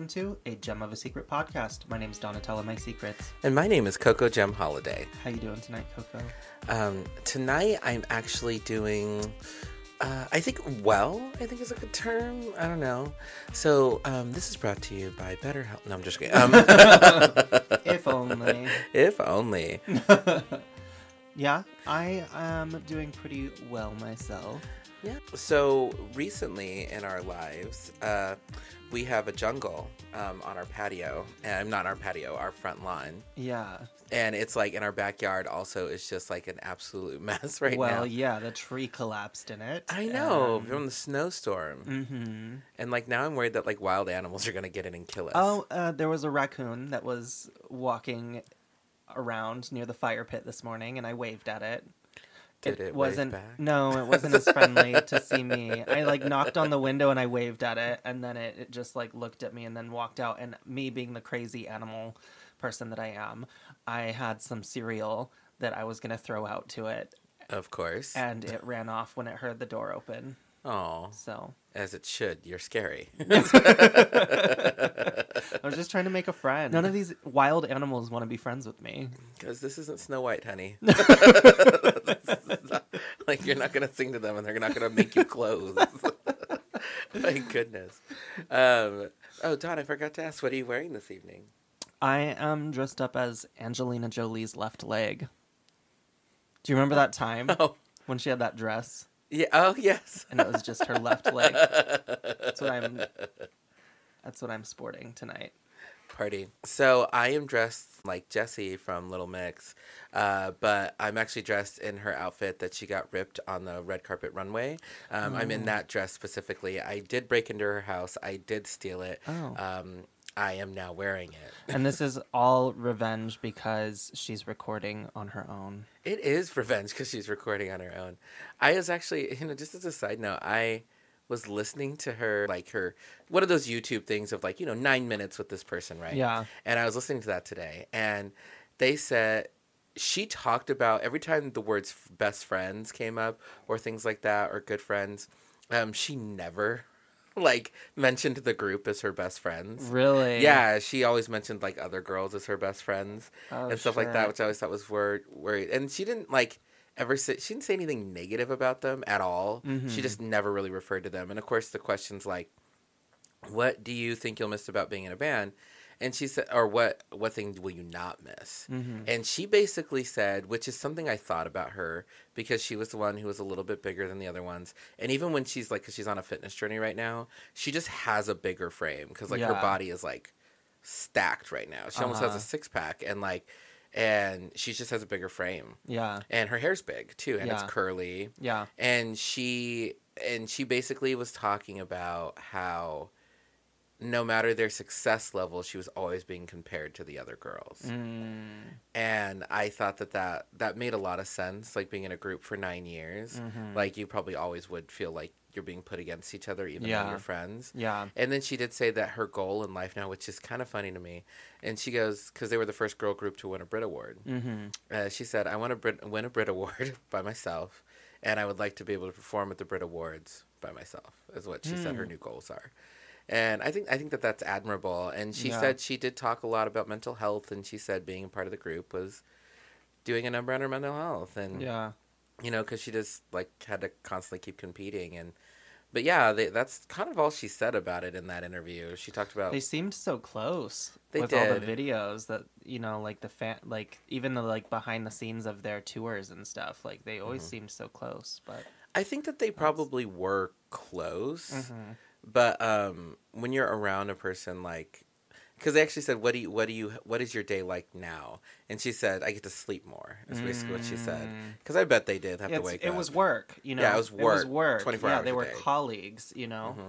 welcome to A Gem of a Secret podcast. My name is Donatella Mysecrets. And my name is Coco Jem Holiday. How you doing tonight, Coco? Tonight I'm actually doing... I think is a good term. I don't know. So this is brought to you by BetterHelp. No, I'm just kidding. If only. If only. Yeah, I am doing pretty well myself. Yeah. So recently in our lives, we have a jungle on our patio. And not our patio, our front lawn. Yeah. And it's like in our backyard also is just like an absolute mess right now. Well, yeah, the tree collapsed in it. I know, from the snowstorm. Mm-hmm. And like now I'm worried that like wild animals are going to get in and kill us. Oh, there was a raccoon that was walking around near the fire pit this morning and I waved at it. Did it wasn't wave back? No, it wasn't as friendly to see me. I like knocked on the window and I waved at it and then it just like looked at me and then walked out, and me being the crazy animal person that I am, I had some cereal that I was going to throw out to it. Of course. And it ran off when it heard the door open. Oh. So. As it should. You're scary. I was just trying to make a friend. None of these wild animals want to be friends with me. Because this isn't Snow White, honey. Like, you're not going to sing to them and they're not going to make you clothes. My goodness. Don, I forgot to ask, what are you wearing this evening? I am dressed up as Angelina Jolie's left leg. Do you remember that time when she had that dress? Yeah. Oh, yes. And it was just her left leg. That's what I'm sporting tonight. Party. So I am dressed like Jesy from Little Mix, but I'm actually dressed in her outfit that she got ripped on the red carpet runway. I'm in that dress specifically. I did break into her house. I did steal it. Oh. I am now wearing it. And this is all revenge because she's recording on her own. It is revenge because she's recording on her own. I was actually, just as a side note, I was listening to her, like her, one of those YouTube things of like, 9 minutes with this person, right? Yeah. And I was listening to that today. And they said, she talked about every time the words best friends came up or things like that or good friends, she never mentioned the group as her best friends. Really? Yeah, she always mentioned like other girls as her best friends and stuff like that, which I always thought was worried. And she didn't she didn't say anything negative about them at all. Mm-hmm. She just never really referred to them. And of course, the question's like, "What do you think you'll miss about being in a band?" And she said, or what thing will you not miss? Mm-hmm. And she basically said, which is something I thought about her, because she was the one who was a little bit bigger than the other ones. And even when she's because she's on a fitness journey right now, she just has a bigger frame because her body is stacked right now. She almost has a six pack and she just has a bigger frame. Yeah. And her hair's big too. And it's curly. Yeah. And she basically was talking about how, no matter their success level, she was always being compared to the other girls. Mm. And I thought that made a lot of sense, being in a group for 9 years. Mm-hmm. You probably always would feel like you're being put against each other, even though you're friends. Yeah. And then she did say that her goal in life now, which is kind of funny to me, and she goes, because they were the first girl group to win a Brit Award. Mm-hmm. She said, I want to win a Brit Award by myself, and I would like to be able to perform at the Brit Awards by myself, is what she said her new goals are. And I think that that's admirable. And she said she did talk a lot about mental health, and she said being a part of the group was doing a number on her mental health. And, because she just, had to constantly keep competing. But that's kind of all she said about it in that interview. She talked about... They seemed so close all the videos that, the fan... even the, behind the scenes of their tours and stuff. They always seemed so close, but... I think that they probably were close. Mm-hmm. But when you're around a person, because they actually said, what is your day like now? And she said, I get to sleep more. That's basically what she said. Because I bet they did have to wake up. It was work, Yeah, it was work. 24 hours a day. Yeah, they were colleagues, Mm-hmm.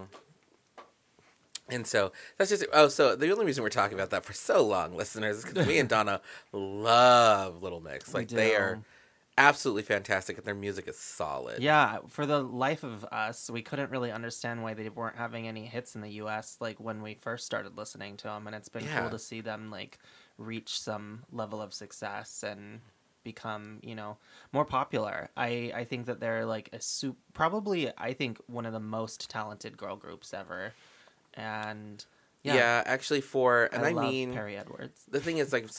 And so that's just... Oh, so the only reason we're talking about that for so long, listeners, is because me and Donna love Little Mix. They are... absolutely fantastic, and their music is solid. Yeah, for the life of us, we couldn't really understand why they weren't having any hits in the U.S. When we first started listening to them, and it's been cool to see them reach some level of success and become more popular. I think that they're probably I think one of the most talented girl groups ever, and Yeah, actually four. And I love mean Perry Edwards. The thing is, like,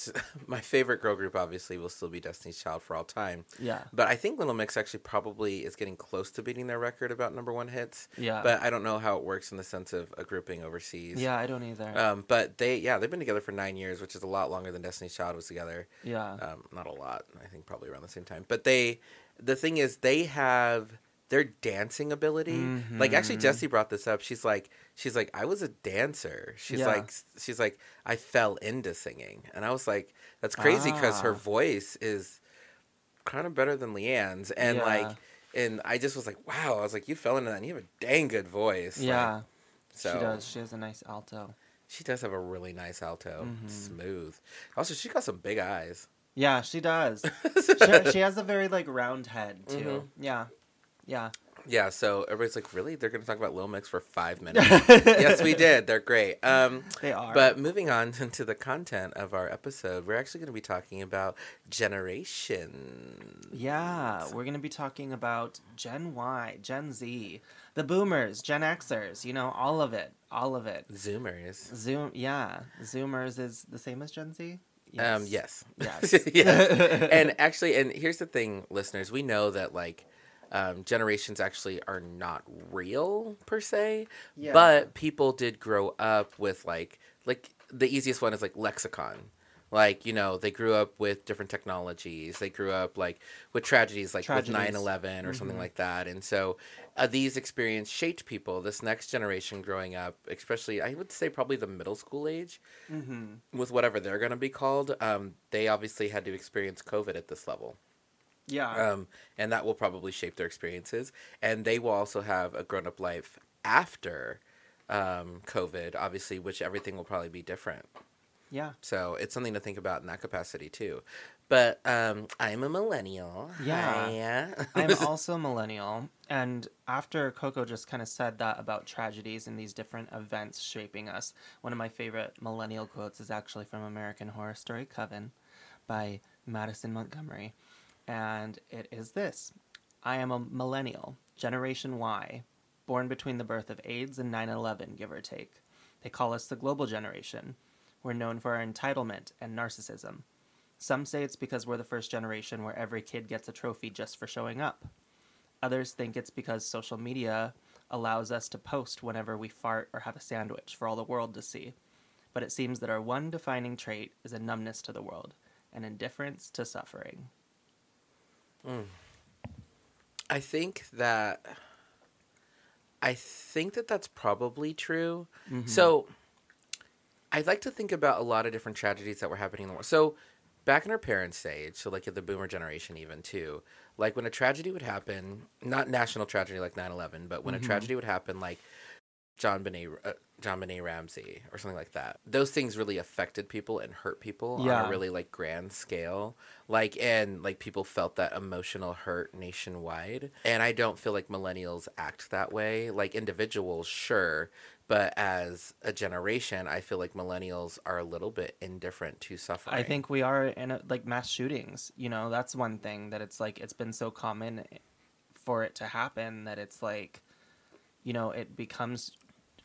my favorite girl group obviously will still be Destiny's Child for all time. Yeah. But I think Little Mix actually probably is getting close to beating their record about number one hits. Yeah. But I don't know how it works in the sense of a grouping overseas. Yeah, I don't either. But they've been together for 9 years, which is a lot longer than Destiny's Child was together. Yeah. Not a lot. I think probably around the same time. But the thing is, they have their dancing ability. Mm-hmm. Like, actually, Jesy brought this up. She's like, I was a dancer. She's like, I fell into singing. And I was like, that's crazy because her voice is kind of better than Leanne's. And and I just was like, wow. I was like, you fell into that and you have a dang good voice. Yeah. Like, so she does. She has a nice alto. She does have a really nice alto. Mm-hmm. Smooth. Also, she got some big eyes. Yeah, she does. she has a very, like, round head, too. Mm-hmm. Yeah. Yeah. Yeah, so everybody's like, really? They're going to talk about Lil Mix for 5 minutes? Yes, we did. They're great. They are. But moving on into the content of our episode, we're actually going to be talking about generations. Yeah, we're going to be talking about Gen Y, Gen Z, the Boomers, Gen Xers, you know, all of it. Zoomers. Zoomers is the same as Gen Z? Yes. Yes. Yes. And actually, and here's the thing, listeners, we know that, like, generations actually are not real per se, but people did grow up with like the easiest one is like lexicon. Like, you know, they grew up with different technologies. They grew up like with tragedies, like with 9/11 or something like that. And so these experiences shaped people. This next generation growing up, especially I would say probably the middle school age, with whatever they're going to be called, they obviously had to experience COVID at this level. Yeah. And that will probably shape their experiences. And they will also have a grown-up life after COVID, obviously, which everything will probably be different. Yeah. So it's something to think about in that capacity, too. But I'm a millennial. Yeah. Hi. I'm also a millennial. And after Coco just kind of said that about tragedies and these different events shaping us, one of my favorite millennial quotes is actually from American Horror Story Coven by Madison Montgomery. And it is this. I am a millennial, Generation Y, born between the birth of AIDS and 9/11, give or take. They call us the global generation. We're known for our entitlement and narcissism. Some say it's because we're the first generation where every kid gets a trophy just for showing up. Others think it's because social media allows us to post whenever we fart or have a sandwich for all the world to see. But it seems that our one defining trait is a numbness to the world, an indifference to suffering. I think that that's probably true. Mm-hmm. So I'd like to think about a lot of different tragedies that were happening in the world. So back in our parents' age, so like the boomer generation even too, like when a tragedy would happen, not national tragedy like 9/11, but when a tragedy would happen like JonBenet Ramsey or something like that. Those things really affected people and hurt people on a really like grand scale. Like, and like people felt that emotional hurt nationwide. And I don't feel like millennials act that way. Like individuals, sure. But as a generation, I feel like millennials are a little bit indifferent to suffering. I think we are in like mass shootings. You know, that's one thing that it's like, it's been so common for it to happen that it's like, you know, it becomes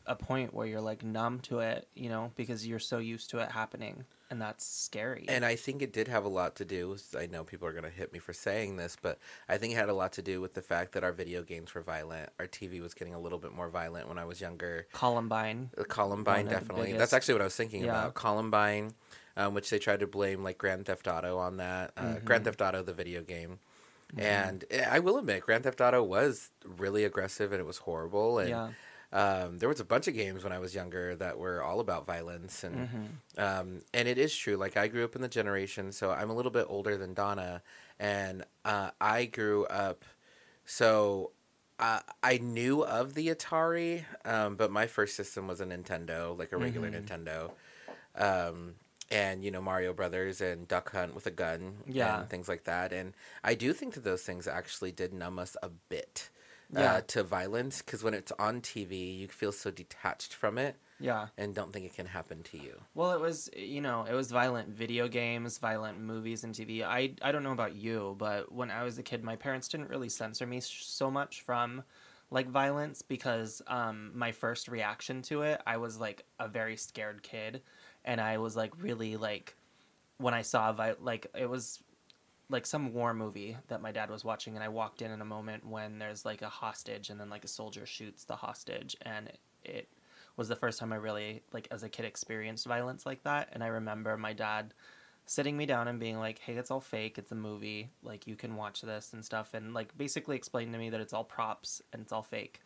a point where you're like numb to it, you know, because you're so used to it happening, and that's scary. And I think it did have a lot to do with, I know people are going to hit me for saying this, but I think it had a lot to do with the fact that our video games were violent. Our TV was getting a little bit more violent when I was younger. Columbine, definitely. That's actually what I was thinking about. Columbine, which they tried to blame like Grand Theft Auto on that. Grand Theft Auto, the video game. Mm-hmm. And I will admit, Grand Theft Auto was really aggressive and it was horrible. And there was a bunch of games when I was younger that were all about violence, and and it is true. Like I grew up in the generation, so I'm a little bit older than Donna, and I grew up. So I knew of the Atari, but my first system was a Nintendo, like a regular Nintendo, and you know Mario Brothers and Duck Hunt with a gun, and things like that. And I do think that those things actually did numb us a bit. To violence, because when it's on TV, you feel so detached from it. Yeah. And don't think it can happen to you. Well, it was, you know, it was violent video games, violent movies and TV. I don't know about you, but when I was a kid, my parents didn't really censor me so much from, like violence, because my first reaction to it, I was like a very scared kid, and I was like really like when I saw like it was like some war movie that my dad was watching, and I walked in a moment when there's like a hostage, and then like a soldier shoots the hostage, and it was the first time I really like as a kid experienced violence like that. And I remember my dad sitting me down and being like, hey, it's all fake, it's a movie, like you can watch this and stuff, and like basically explained to me that it's all props and it's all fake.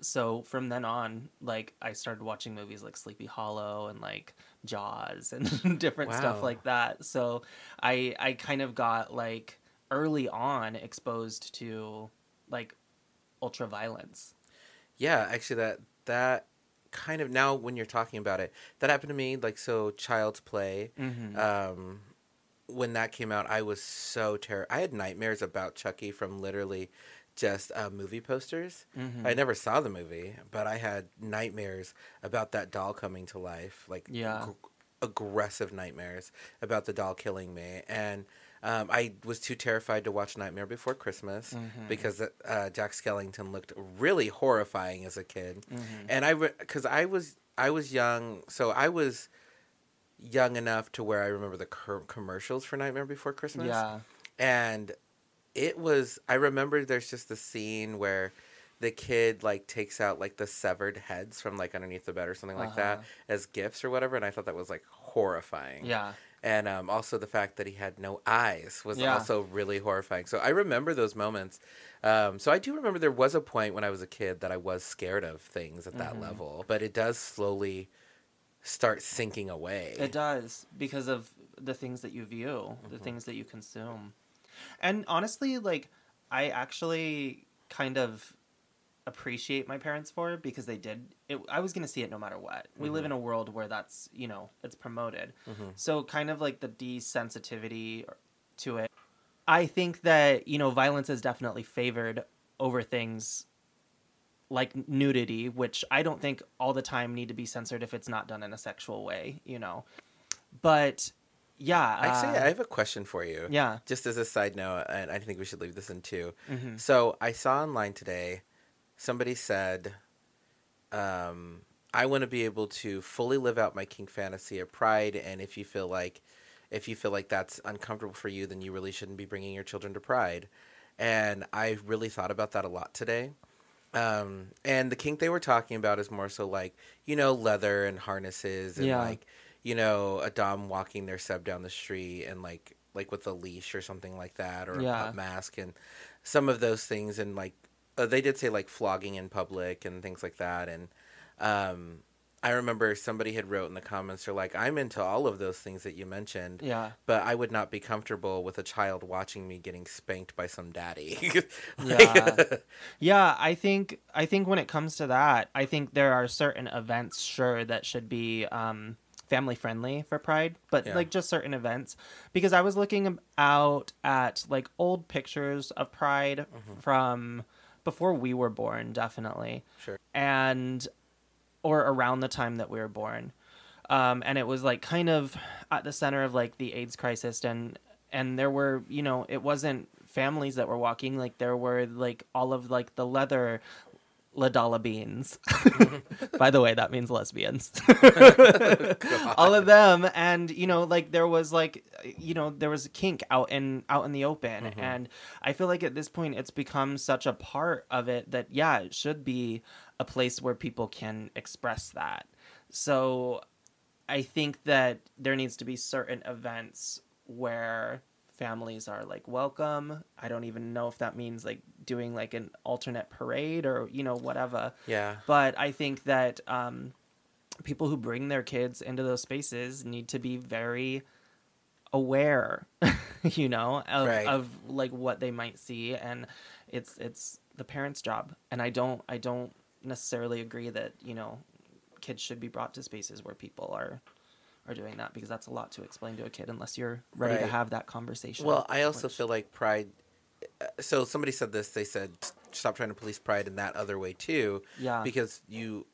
So from then on, like I started watching movies like Sleepy Hollow and like Jaws and different stuff like that. So I kind of got like early on exposed to like ultra violence. Yeah, actually that kind of, now when you're talking about it, that happened to me. Like, so Child's Play, when that came out, I was so terrified. I had nightmares about Chucky from literally just movie posters. I never saw the movie, but I had nightmares about that doll coming to life, like aggressive nightmares about the doll killing me. And I was too terrified to watch Nightmare Before Christmas because Jack Skellington looked really horrifying as a kid. And I was young, so I was young enough to where I remember the commercials for Nightmare Before Christmas. And it was, I remember there's just the scene where the kid like takes out like the severed heads from like underneath the bed or something like that as gifts or whatever, and I thought that was like horrifying. And also the fact that he had no eyes was also really horrifying. So I remember those moments. So I do remember there was a point when I was a kid that I was scared of things at that level. But it does slowly start sinking away. It does, because of the things that you view, the things that you consume. And honestly, like, I actually kind of appreciate my parents for it, because they did it. I was going to see it no matter what. We live in a world where that's, you know, it's promoted. So kind of like the desensitivity to it. I think that, you know, violence is definitely favored over things like nudity, which I don't think all the time need to be censored if it's not done in a sexual way, you know. But yeah. Actually, I have a question for you. Yeah. Just as a side note, and I think we should leave this in too. So I saw online today, somebody said, I want to be able to fully live out my kink fantasy or pride. And if you feel like that's uncomfortable for you, then you really shouldn't be bringing your children to pride. And I really thought about that a lot today. And the kink they were talking about is more so like, you know, leather and harnesses and like, you know, a dom walking their sub down the street and like with a leash or something like that, or a pup mask and some of those things. And like, they did say like flogging in public and things like that. And I remember somebody had wrote in the comments, they're like, I'm into all of those things that you mentioned, but I would not be comfortable with a child watching me getting spanked by some daddy. I think when it comes to that, I think there are certain events, sure, that should be family friendly for pride, but like just certain events, because I was looking out at like old pictures of pride from before we were born, definitely. Sure. And, or around the time that we were born. And it was like kind of at the center of like the AIDS crisis. And there were, you know, it wasn't families that were walking. Like there were like all of like the leather Ladala beans. By the way, that means lesbians. All of them. And, you know, like there was like, you know, there was kink out in the open. And I feel like at this point it's become such a part of it that, yeah, it should be a place where people can express that. So I think that there needs to be certain events where families are like welcome. I don't even know if that means like doing like an alternate parade or, you know, whatever. Yeah. But I think that people who bring their kids into those spaces need to be very aware, you know, of like what they might see, and it's the parents' job. And I don't necessarily agree that, you know, kids should be brought to spaces where people are doing that, because that's a lot to explain to a kid unless you're ready to have that conversation. Well, I also feel like pride. So somebody said this. They said, "Stop trying to police pride in that other way too." Yeah. Because you,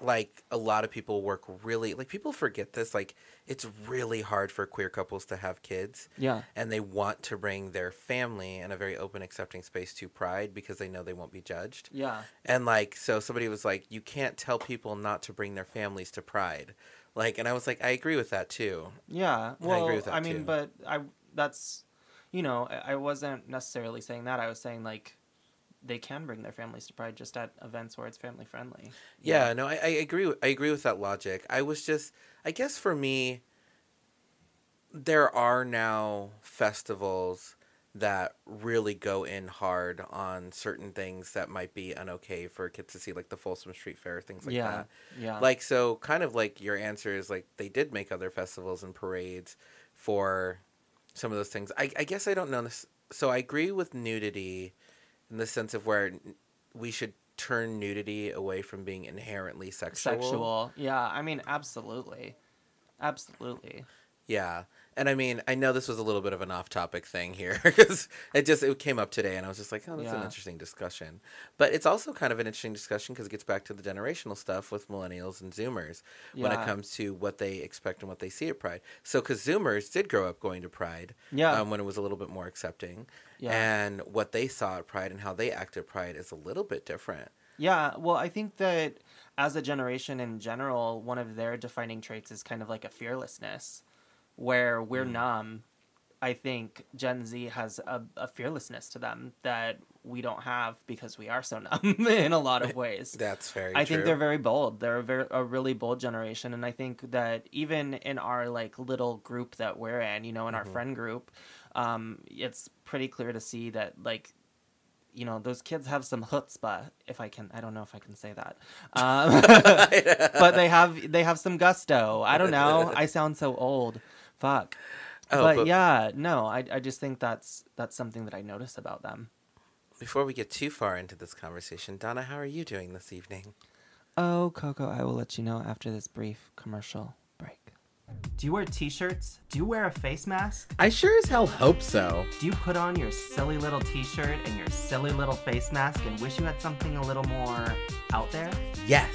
like a lot of people work really, like people forget this, like it's really hard for queer couples to have kids. Yeah. And they want to bring their family in a very open, accepting space to Pride because they know they won't be judged. Yeah. And like, so somebody was like, you can't tell people not to bring their families to Pride. Like, and I was like, I agree with that too. Yeah. Well, I agree with that too. I mean, but that's, you know, I wasn't necessarily saying that. I was saying like, they can bring their families to Pride just at events where it's family friendly. Yeah, no, I agree. I agree with that logic. I was just, I guess for me, there are now festivals that really go in hard on certain things that might be unokay for kids to see, like the Folsom Street Fair, things like that. Yeah. Like, so kind of like your answer is like, they did make other festivals and parades for some of those things. I guess I don't know this. So I agree with nudity, in the sense of where we should turn nudity away from being inherently sexual. Yeah, I mean, absolutely. Yeah, and I mean, I know this was a little bit of an off-topic thing here, because it came up today, and I was just like, oh, that's an interesting discussion. But it's also kind of an interesting discussion, because it gets back to the generational stuff with millennials and Zoomers, when it comes to what they expect and what they see at Pride. So, because Zoomers did grow up going to Pride, when it was a little bit more accepting, and what they saw at Pride and how they act at Pride is a little bit different. Yeah, well, I think that as a generation in general, one of their defining traits is kind of like a fearlessness, where we're numb. I think Gen Z has a fearlessness to them that we don't have because we are so numb in a lot of ways. That's very true. I think they're very bold. They're a really bold generation. And I think that even in our like little group that we're in, you know, in our friend group, it's pretty clear to see that like, you know, those kids have some chutzpah, if I can. I don't know if I can say that. But they have some gusto. I don't know. I sound so old. Fuck. Oh, but yeah, no, I just think that's something that I notice about them. Before we get too far into this conversation, Donna, how are you doing this evening? Oh, Coco, I will let you know after this brief commercial break. Do you wear t-shirts? Do you wear a face mask? I sure as hell hope so. Do you put on your silly little t-shirt and your silly little face mask and wish you had something a little more out there? Yes.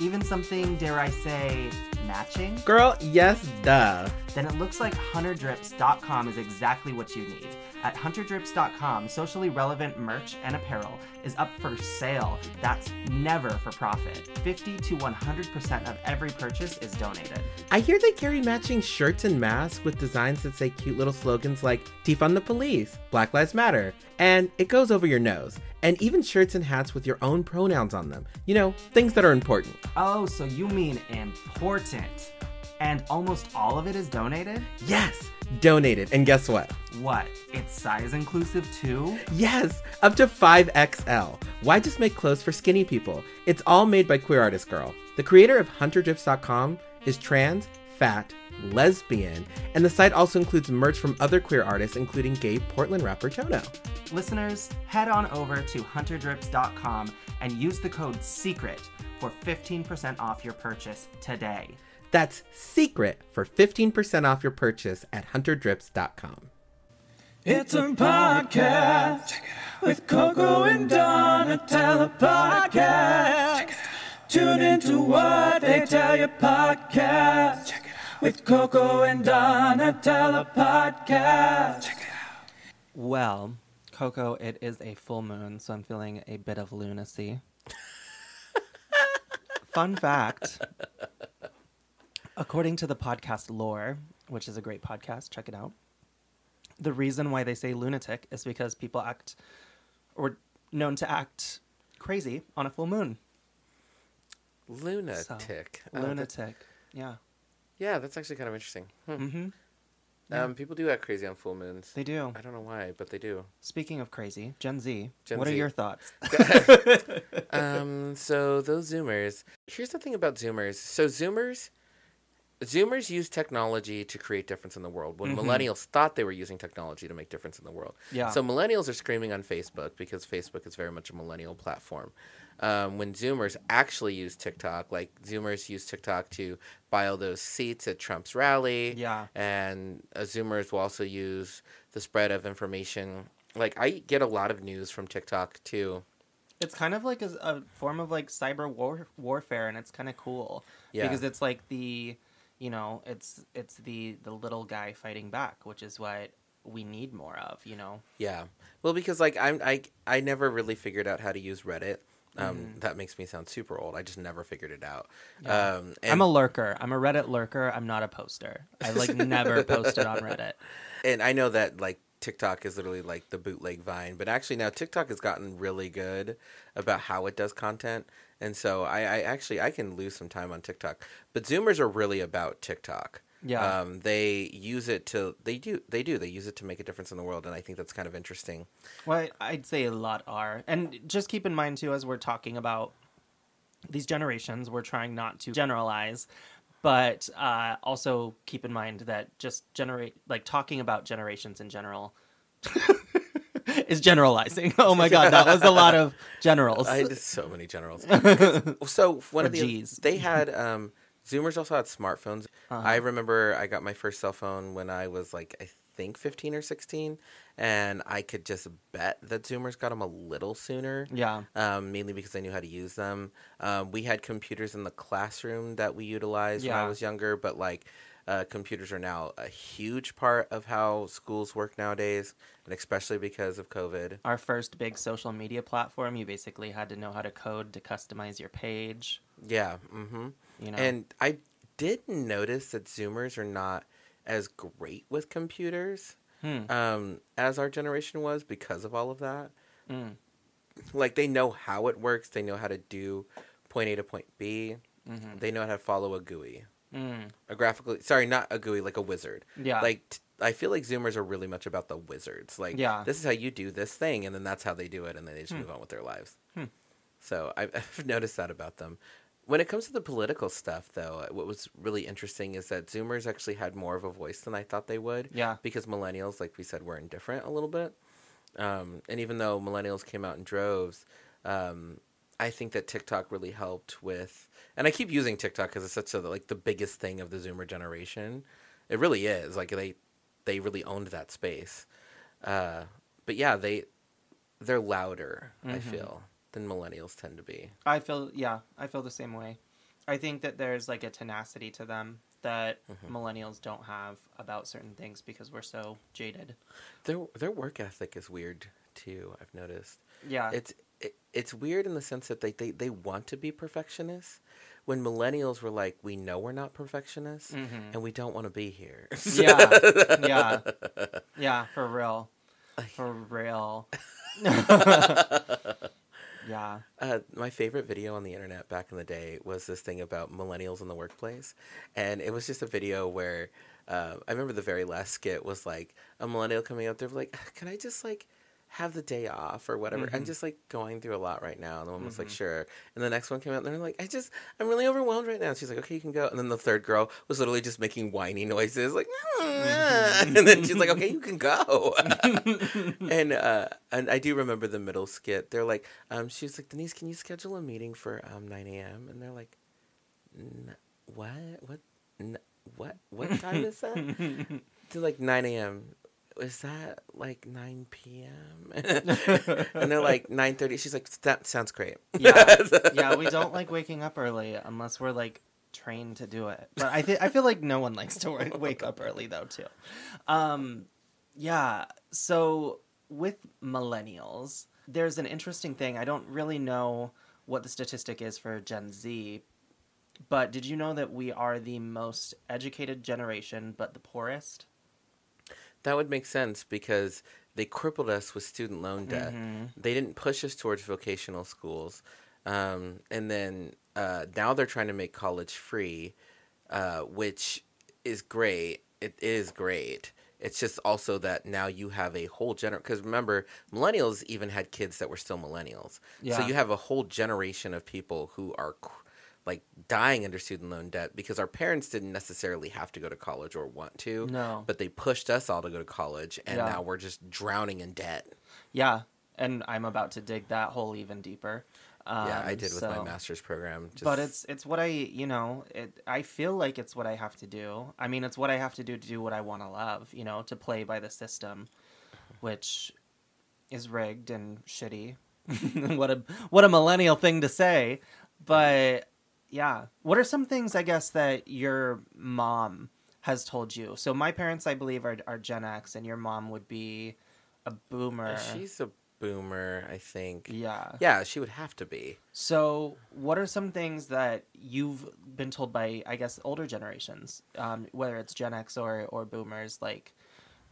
Even something, dare I say, matching? Girl, yes, duh. Then it looks like HunterDrips.com is exactly what you need. At HunterDrips.com, socially relevant merch and apparel is up for sale. That's never for profit. 50 to 100% of every purchase is donated. I hear they carry matching shirts and masks with designs that say cute little slogans like "Defund the police," "Black Lives Matter," and "It goes over your nose." And even shirts and hats with your own pronouns on them. You know, things that are important. Oh, so you mean important. And almost all of it is donated? Yes, donated. And guess what? What? It's size inclusive too? Yes, up to 5XL. Why just make clothes for skinny people? It's all made by Queer Artist Girl. The creator of HunterDrips.com is trans, fat, lesbian, and the site also includes merch from other queer artists, including gay Portland rapper Tono. Listeners, head on over to HunterDrips.com and use the code SECRET for 15% off your purchase today. That's SECRET for 15% off your purchase at HunterDrips.com. It's a podcast with Coco and Donatella podcast. Tune into What They Tell You podcast. Check it out. With Coco and Donatella podcast. Check it out. Well, Coco, it is a full moon, so I'm feeling a bit of lunacy. Fun fact. According to the podcast Lore, which is a great podcast, check it out. The reason why they say lunatic is because people act or known to act crazy on a full moon. Lunatic. So, lunatic. Yeah. Yeah, that's actually kind of interesting. Mm-hmm. Yeah. People do act crazy on full moons. They do. I don't know why, but they do. Speaking of crazy, Gen Z, what are your thoughts? So those Zoomers. Here's the thing about Zoomers. So Zoomers use technology to create difference in the world when millennials thought they were using technology to make difference in the world. Yeah. So millennials are screaming on Facebook because Facebook is very much a millennial platform. When Zoomers actually use TikTok, like Zoomers use TikTok to buy all those seats at Trump's rally. Yeah. And Zoomers will also use the spread of information. Like I get a lot of news from TikTok too. It's kind of like a form of like cyber warfare, and it's kind of cool because it's like the, you know, it's the little guy fighting back, which is what we need more of, you know? Yeah. Well, because like I never really figured out how to use Reddit. That makes me sound super old. I just never figured it out. Yeah. And I'm a lurker. I'm a Reddit lurker. I'm not a poster. I like never posted on Reddit. And I know that like TikTok is literally like the bootleg Vine, but actually now TikTok has gotten really good about how it does content. And so I can lose some time on TikTok, but Zoomers are really about TikTok. Yeah. They use it to, they use it to make a difference in the world. And I think that's kind of interesting. Well, I'd say a lot are, and just keep in mind too, as we're talking about these generations, we're trying not to generalize, but, also keep in mind that just talking about generations in general is generalizing. Oh my God. That was a lot of generals. I did so many generals. So one of the, they had, Zoomers also had smartphones. Uh-huh. I remember I got my first cell phone when I was like, I think 15 or 16. And I could just bet that Zoomers got them a little sooner. Yeah. Mainly because I knew how to use them. We had computers in the classroom that we utilized when I was younger. But like computers are now a huge part of how schools work nowadays. And especially because of COVID. Our first big social media platform, you basically had to know how to code to customize your page. Yeah. Mm-hmm. You know. And I did notice that Zoomers are not as great with computers as our generation was because of all of that. Mm. Like, they know how it works. They know how to do point A to point B. Mm-hmm. They know how to follow a GUI. Mm. Not a GUI, like a wizard. Yeah. Like, I feel like Zoomers are really much about the wizards. Like, this is how you do this thing, and then that's how they do it, and then they just move on with their lives. Mm. So I've noticed that about them. When it comes to the political stuff, though, what was really interesting is that Zoomers actually had more of a voice than I thought they would. Yeah. Because millennials, like we said, were indifferent a little bit. And even though millennials came out in droves, I think that TikTok really helped with... And I keep using TikTok because it's such the biggest thing of the Zoomer generation. It really is. Like, they really owned that space. But yeah, they're louder, I feel, than millennials tend to be. I feel the same way. I think that there's like a tenacity to them that millennials don't have about certain things because we're so jaded. Their work ethic is weird too, I've noticed. Yeah. It's weird in the sense that they want to be perfectionists when millennials were like, we know we're not perfectionists and we don't want to be here. Yeah. Yeah, for real. For real. Yeah. My favorite video on the internet back in the day was this thing about millennials in the workplace. And it was just a video where I remember the very last skit was like a millennial coming up there like, can I just like have the day off or whatever? I'm just like going through a lot right now. And the one was like, sure. And the next one came out and they're like, I'm really overwhelmed right now. And she's like, okay, you can go. And then the third girl was literally just making whiny noises like, and then she's like, okay, you can go. And I do remember the middle skit. They're like, she's like, Denise, can you schedule a meeting for 9 a.m.? And they're like, what time is that? They're like, 9 a.m. Is that like 9 p.m.? And they're like 9:30. She's like, that sounds great. Yeah, we don't like waking up early unless we're like trained to do it. But I feel like no one likes to wake up early though too. Yeah. So with millennials, there's an interesting thing. I don't really know what the statistic is for Gen Z, but did you know that we are the most educated generation, but the poorest? That would make sense because they crippled us with student loan debt. They didn't push us towards vocational schools. And then now they're trying to make college free, which is great. It is great. It's just also that now you have a whole generation. Because remember, millennials even had kids that were still millennials. Yeah. So you have a whole generation of people who are like dying under student loan debt because our parents didn't necessarily have to go to college or want to. No. But they pushed us all to go to college, and now we're just drowning in debt. Yeah, and I'm about to dig that hole even deeper. Yeah, I did with my master's program. But it's what I, you know, I feel like it's what I have to do. I mean, it's what I have to do what I want to love, you know, to play by the system, which is rigged and shitty. What a millennial thing to say. But yeah, what are some things, I guess, that your mom has told you? So my parents, I believe, are Gen X, and your mom would be a boomer. She's a boomer, I think. Yeah. Yeah, she would have to be. So what are some things that you've been told by, I guess, older generations, whether it's Gen X or boomers, like,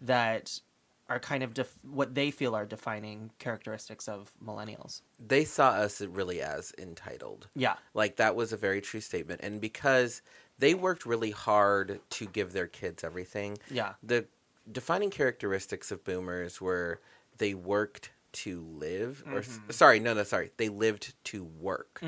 that are kind of what they feel are defining characteristics of millennials? They saw us really as entitled. Yeah. Like, that was a very true statement. And because they worked really hard to give their kids everything. Yeah. The defining characteristics of boomers were they worked to live. Mm-hmm. They lived to work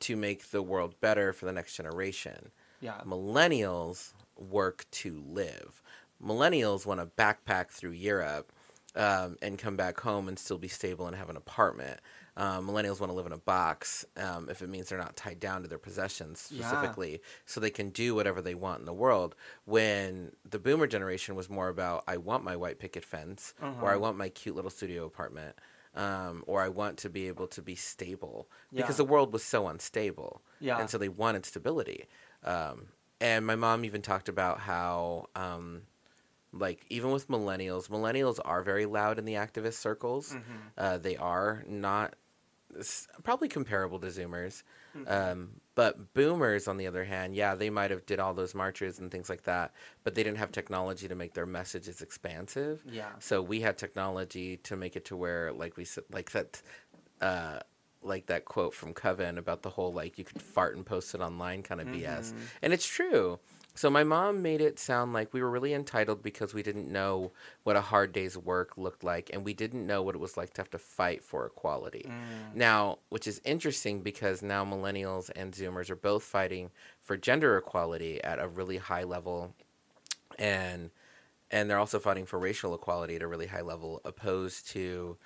to make the world better for the next generation. Yeah. Millennials work to live. Millennials want to backpack through Europe and come back home and still be stable and have an apartment. Millennials want to live in a box if it means they're not tied down to their possessions specifically, so they can do whatever they want in the world. When the boomer generation was more about, I want my white picket fence, or I want my cute little studio apartment, or I want to be able to be stable, because the world was so unstable. Yeah. And so they wanted stability. And my mom even talked about how... like, even with millennials are very loud in the activist circles. Mm-hmm. They are not probably comparable to Zoomers. Mm-hmm. But boomers, on the other hand, they might have did all those marches and things like that, but they didn't have technology to make their messages expansive. Yeah. So we had technology to make it to where, like we said, like that quote from Coven about the whole, like, you could fart and post it online kind of BS. And it's true. So my mom made it sound like we were really entitled because we didn't know what a hard day's work looked like, and we didn't know what it was like to have to fight for equality. Mm. Now, which is interesting because now millennials and Zoomers are both fighting for gender equality at a really high level, and they're also fighting for racial equality at a really high level, opposed to,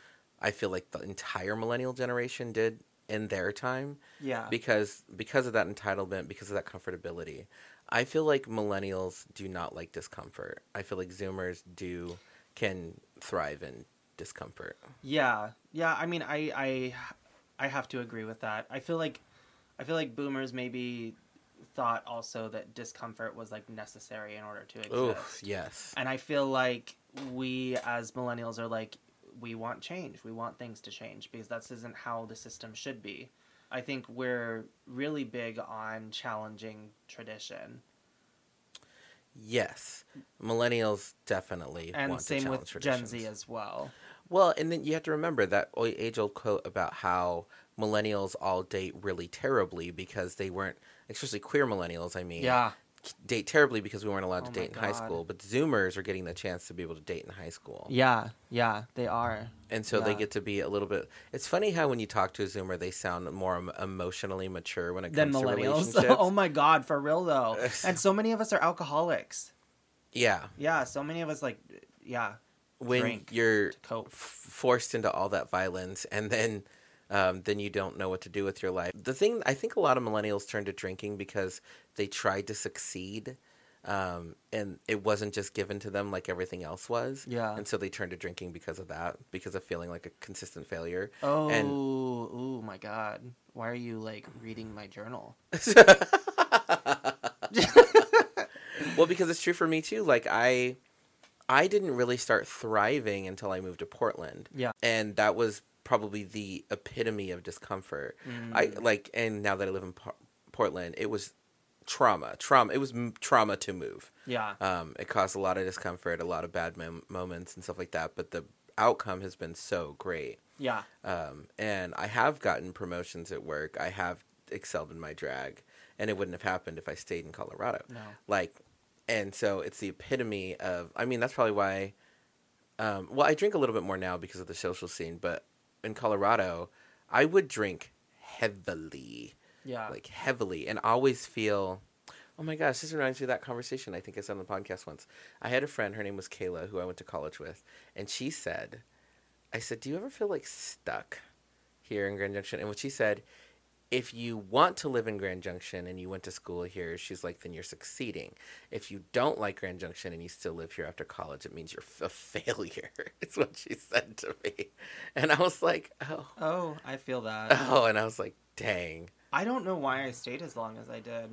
I feel like, the entire millennial generation did in their time. Yeah. Because of that entitlement, because of that comfortability. I feel like millennials do not like discomfort. I feel like Zoomers can thrive in discomfort. Yeah. Yeah, I mean, I have to agree with that. I feel like boomers maybe thought also that discomfort was, like, necessary in order to exist. Oof, yes. And I feel like we as millennials are like, we want change. We want things to change because that isn't how the system should be. I think we're really big on challenging tradition. Yes. Millennials definitely want to challenge traditions. And same with Gen Z as well. Well, and then you have to remember that age-old quote about how millennials all date really terribly because they weren't, especially queer millennials, date terribly because we weren't allowed to date in high school. But Zoomers are getting the chance to be able to date in high school. Yeah, they are. And so they get to be a little bit... It's funny how when you talk to a Zoomer, they sound more emotionally mature when it comes to relationships. Oh my God, for real though. And so many of us are alcoholics. Yeah. Yeah, so many of us when you're forced into all that violence and then you don't know what to do with your life. The thing, I think a lot of millennials turned to drinking because they tried to succeed, and it wasn't just given to them like everything else was. Yeah. And so they turned to drinking because of that, because of feeling like a consistent failure. Oh, oh my God. Why are you, like, reading my journal? Well, because it's true for me too. Like, I didn't really start thriving until I moved to Portland. Yeah. And that was probably the epitome of discomfort. And now that I live in Portland, it was trauma. It was trauma to move. Yeah. It caused a lot of discomfort, a lot of bad moments and stuff like that, but the outcome has been so great. Yeah. And I have gotten promotions at work. I have excelled in my drag, and it wouldn't have happened if I stayed in Colorado. No. And so it's the epitome of, I mean, that's probably why, I drink a little bit more now because of the social scene, but in Colorado, I would drink heavily. Yeah. Like, heavily. And always feel, oh my gosh, this reminds me of that conversation I think I said on the podcast once. I had a friend, her name was Kayla, who I went to college with. And she said, I said, do you ever feel, like, stuck here in Grand Junction? And what she said if you want to live in Grand Junction and you went to school here, she's like, then you're succeeding. If you don't like Grand Junction and you still live here after college, it means you're a failure. It's what she said to me. And I was like, oh. Oh, I feel that. Oh, and I was like, dang. I don't know why I stayed as long as I did.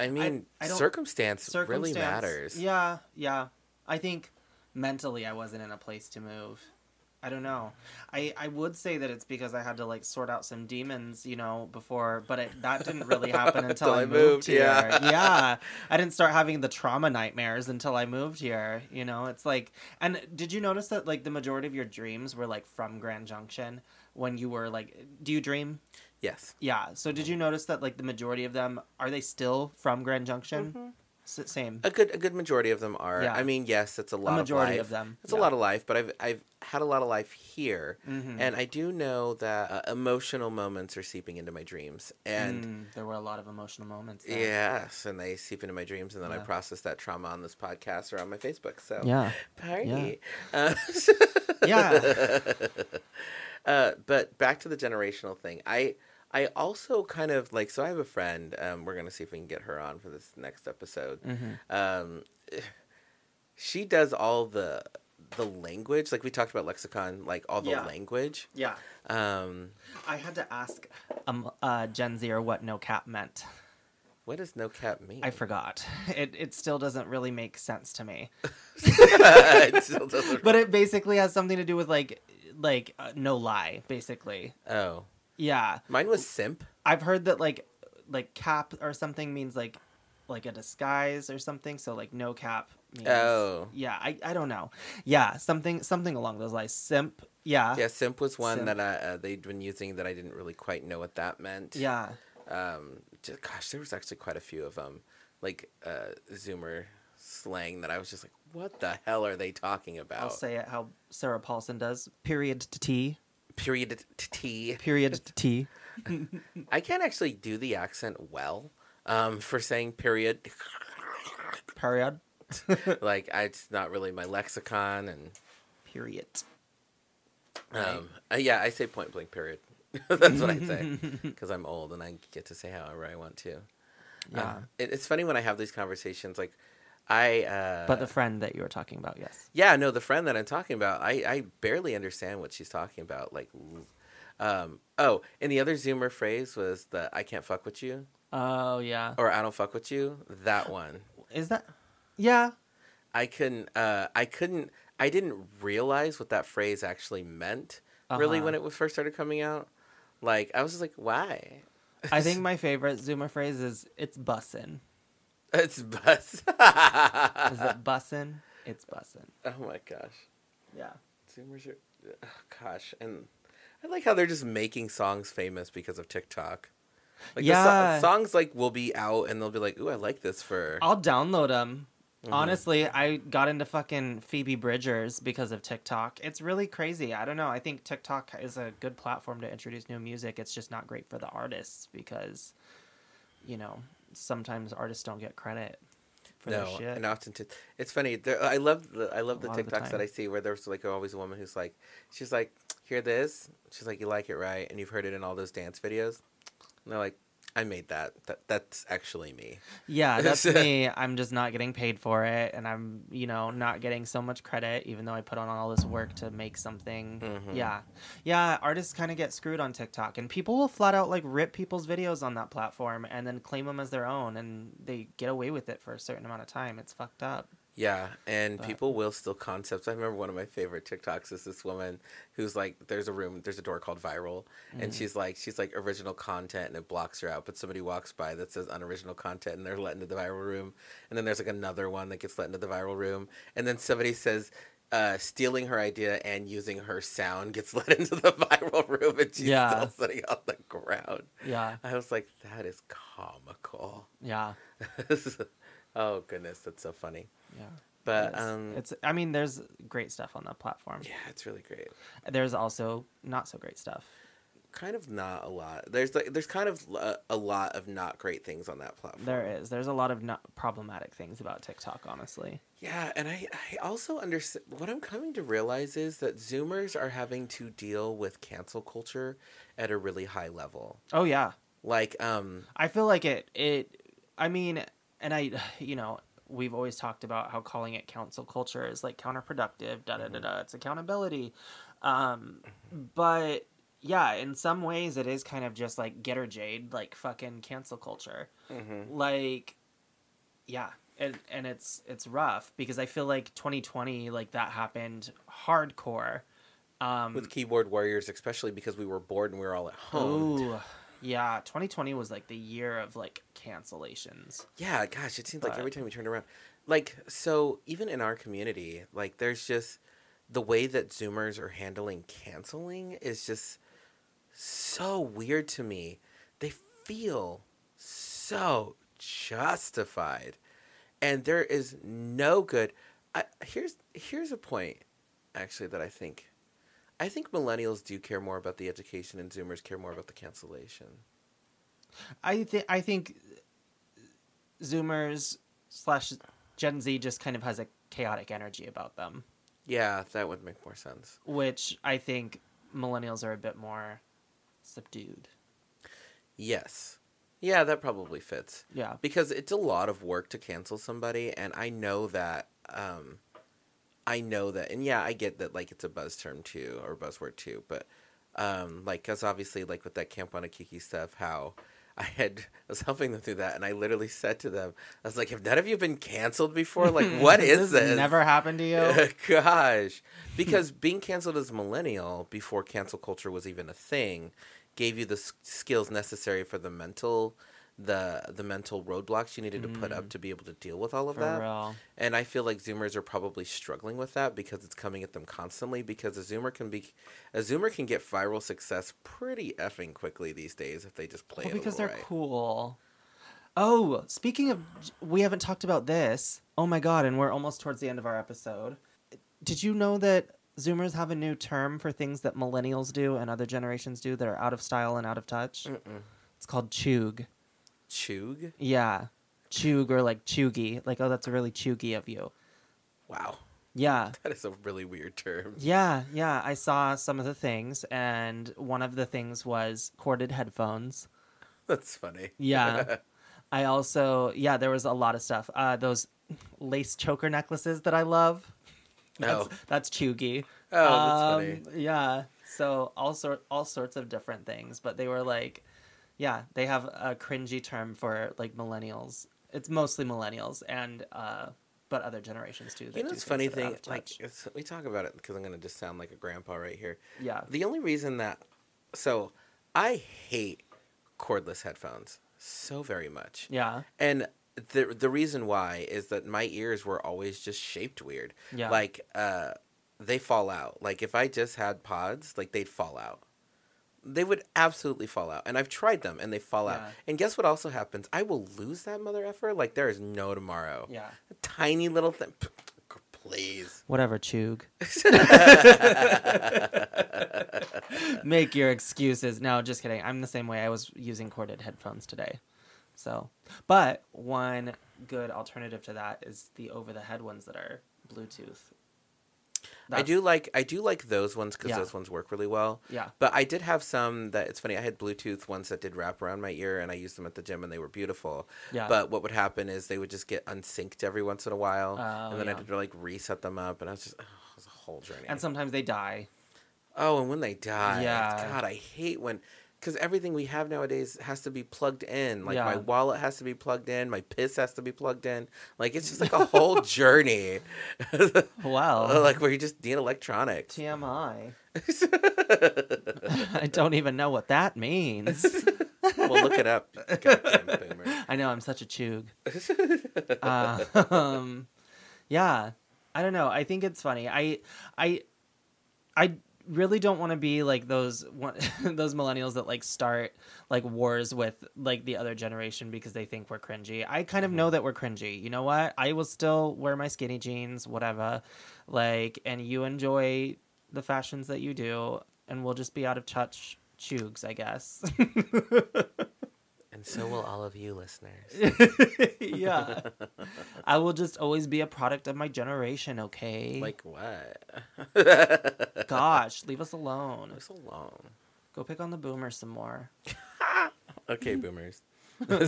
I mean, circumstance really matters. Yeah, yeah. I think mentally I wasn't in a place to move. I don't know. I would say that it's because I had to, like, sort out some demons, you know, before, but that didn't really happen until I moved here. Yeah. Yeah. I didn't start having the trauma nightmares until I moved here, you know? It's like, and did you notice that, like, the majority of your dreams were, like, from Grand Junction when you were, like, do you dream? Yes. Yeah. So did you notice that, like, the majority of them, are they still from Grand Junction? Mm-hmm. Same. A good majority of them are. Yeah. I mean, yes, it's a lot of life. A majority of them. It's a lot of life, but I've had a lot of life here, mm-hmm. and I do know that emotional moments are seeping into my dreams. And there were a lot of emotional moments there. Yes, and they seep into my dreams, and then I process that trauma on this podcast or on my Facebook. So party. Yeah. Yeah. But back to the generational thing. I also kind of, like, so I have a friend, we're going to see if we can get her on for this next episode. Mm-hmm. She does all the language, like we talked about lexicon, like all the language. Yeah. I had to ask Gen Zer what no cap meant. What does no cap mean? I forgot. It still doesn't really make sense to me. It still doesn't. But it basically has something to do with, like no lie, basically. Oh. Yeah. Mine was simp. I've heard that like cap or something means like a disguise or something. So like no cap means yeah, I don't know. Yeah, something along those lines. Simp. Yeah. Yeah, simp was one that they'd been using that I didn't really quite know what that meant. Yeah. Gosh, there was actually quite a few of them. Like Zoomer slang that I was just like, what the hell are they talking about? I'll say it how Sarah Paulson does. Period to T. Period to T. Period to T. I can't actually do the accent well for saying period. Period. Like, it's not really my lexicon. And period. Right. Yeah, I say point blank period. That's what I say. Because I'm old and I get to say however I want to. Yeah. It's funny when I have these conversations, like, but the friend that you were talking about, yes. Yeah, no, the friend that I'm talking about, I barely understand what she's talking about. Like, and the other Zoomer phrase was the "I can't fuck with you." Oh yeah. Or "I don't fuck with you." That one. Is that? Yeah. I didn't realize what that phrase actually meant really when it was first started coming out. Like, I was just like, why? I think my favorite Zoomer phrase is "It's bussin'." It's bus. Is it bussin'? It's bussin'. Oh my gosh. Yeah. Zoomers are. Oh gosh, and I like how they're just making songs famous because of TikTok. Like, the songs like will be out and they'll be like, "Ooh, I like this for." I'll download them. Mm-hmm. Honestly, I got into fucking Phoebe Bridgers because of TikTok. It's really crazy. I don't know. I think TikTok is a good platform to introduce new music. It's just not great for the artists because, you know. Sometimes artists don't get credit for their shit. No, and often it's funny. I love the TikToks that I see where there's like always a woman who's like, she's like, hear this. She's like, you like it, right? And you've heard it in all those dance videos. And they're like, I made that. That's actually me. Yeah, that's me. I'm just not getting paid for it, and I'm not getting so much credit, even though I put on all this work to make something. Mm-hmm. Yeah. Artists kind of get screwed on TikTok, and people will flat out like rip people's videos on that platform and then claim them as their own, and they get away with it for a certain amount of time. It's fucked up. Yeah, and people will steal concepts. I remember one of my favorite TikToks is this woman who's like, there's a door called viral, and she's like original content, and it blocks her out. But somebody walks by that says unoriginal content, and they're let into the viral room. And then there's like another one that gets let into the viral room, and then somebody says stealing her idea and using her sound gets let into the viral room, and she's still sitting on the ground. Yeah, I was like, that is comical. Yeah. Oh goodness, that's so funny. Yeah, but I mean, there's great stuff on that platform. Yeah, it's really great. There's also not so great stuff. kind of not a lot. There's kind of a lot of not great things on that platform. There is. There's a lot of not problematic things about TikTok, honestly. Yeah, and I also understand. What I'm coming to realize is that Zoomers are having to deal with cancel culture at a really high level. Oh yeah. Like I feel like it. I mean, and I, you know, we've always talked about how calling it cancel culture is like counterproductive. It's accountability. But yeah, in some ways it is kind of just like get her Jade, like fucking cancel culture. Mm-hmm. Like, yeah. And it's rough because I feel like 2020, like that happened hardcore. With keyboard warriors, especially because we were bored and we were all at home. Ooh, yeah. 2020 was like the year of like cancellations. Yeah. Gosh, it seems like every time we turned around, like, so even in our community, like there's just the way that Zoomers are handling canceling is just so weird to me. They feel so justified, and there is no good. Here's a point, actually, that I think millennials do care more about the education, and Zoomers care more about the cancellation. I think Zoomers / Gen Z just kind of has a chaotic energy about them. Yeah, that would make more sense. Which I think millennials are a bit more subdued. Yes. Yeah, that probably fits. Yeah. Because it's a lot of work to cancel somebody, and I know that. And yeah, I get that, like, it's a buzz term, too, or buzzword, too. But, like, because obviously, like, with that Camp on a Kiki stuff, how I was helping them through that, and I literally said to them, I was like, have none of you been canceled before? Like, what is this? Never happened to you? Gosh. Because being canceled as a millennial, before cancel culture was even a thing, gave you the skills necessary for the mental roadblocks you needed to put up to be able to deal with all of that. Real. And I feel like Zoomers are probably struggling with that because it's coming at them constantly, because a Zoomer can get viral success pretty effing quickly these days if they just play it because they're right. Cool. Oh, speaking of, we haven't talked about this. Oh my God. And we're almost towards the end of our episode. Did you know that Zoomers have a new term for things that millennials do and other generations do that are out of style and out of touch? Mm-mm. It's called chug. Chug? Yeah. Chug or like chuggy. Like, oh, that's really chuggy of you. Wow. Yeah. That is a really weird term. Yeah, yeah. I saw some of the things, and one of the things was corded headphones. That's funny. Yeah. I also, there was a lot of stuff. Those lace choker necklaces that I love. That's chuggy. Oh, that's funny. Yeah. So all sorts of different things, but they were like, yeah, they have a cringy term for like millennials. It's mostly millennials, and but other generations too. You know, it's funny thing. Like we talk about it because I'm gonna just sound like a grandpa right here. Yeah. The only reason that, so I hate cordless headphones so very much. Yeah. And the reason why is that my ears were always just shaped weird. Yeah. Like they fall out. Like if I just had pods, like they'd fall out. They would absolutely fall out. And I've tried them, and they fall out. And guess what also happens? I will lose that mother effer. Like, there is no tomorrow. Yeah. A tiny little thing. Please. Whatever, chug. Make your excuses. No, just kidding. I'm the same way. I was using corded headphones today. So, but one good alternative to that is the over-the-head ones that are Bluetooth. I do like those ones because those ones work really well. Yeah. But I did have some that, it's funny, I had Bluetooth ones that did wrap around my ear, and I used them at the gym, and they were beautiful. Yeah. But what would happen is they would just get unsynced every once in a while, and then I had to like reset them up, and I was just, it was a whole journey. And sometimes they die. Oh, and when they die, God, I hate when, because everything we have nowadays has to be plugged in. Like my wallet has to be plugged in. My piss has to be plugged in. Like it's just like a whole journey. Wow. Like where you just need electronics. TMI. I don't even know what that means. Well, look it up. Goddamn boomer. I know. I'm such a chug. Yeah. I don't know. I think it's funny. I really don't want to be like those millennials that like start like wars with like the other generation because they think we're cringy. I kind of know that we're cringy. You know what? I will still wear my skinny jeans, whatever, like, and you enjoy the fashions that you do, and we'll just be out of touch choogs, I guess. And so will all of you listeners. Yeah. I will just always be a product of my generation, okay? Like what? Gosh, leave us alone. Leave us alone. Go pick on the boomers some more. Okay, boomers. So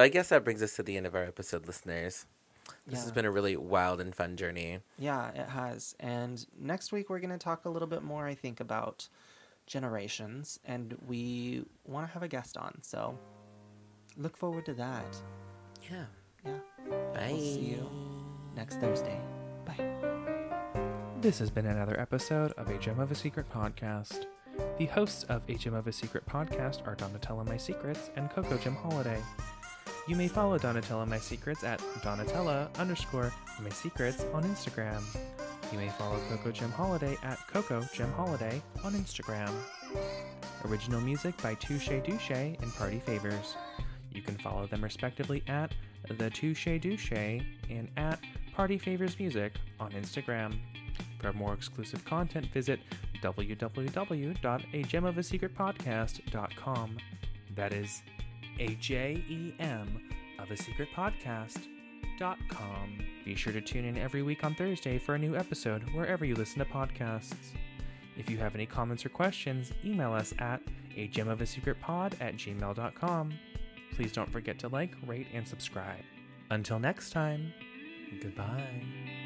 I guess that brings us to the end of our episode, listeners. This has been a really wild and fun journey. Yeah, it has. And next week, we're going to talk a little bit more, I think, about generations. And we want to have a guest on. So look forward to that. Yeah. Yeah. Bye. We'll see you next Thursday. Bye. This has been another episode of HM of a Secret Podcast. The hosts of HM of a Secret Podcast are Donatella Mysecrets and Coco Jem Holiday. You may follow Donatella Mysecrets at Donatella_Mysecrets on Instagram. You may follow Coco Jem Holiday at Coco Jem Holiday on Instagram. Original music by Touche Douche and Party Favors. You can follow them respectively at The Touche Douche and at Party Favors Music on Instagram. For more exclusive content, visit www.ajemofasecretpodcast.com. That is AJEM of a Secret Podcast.com. Be sure to tune in every week on Thursday for a new episode wherever you listen to podcasts. If you have any comments or questions, email us at ajemofasecretpod@gmail.com. Please don't forget to like, rate, and subscribe. Until next time, goodbye.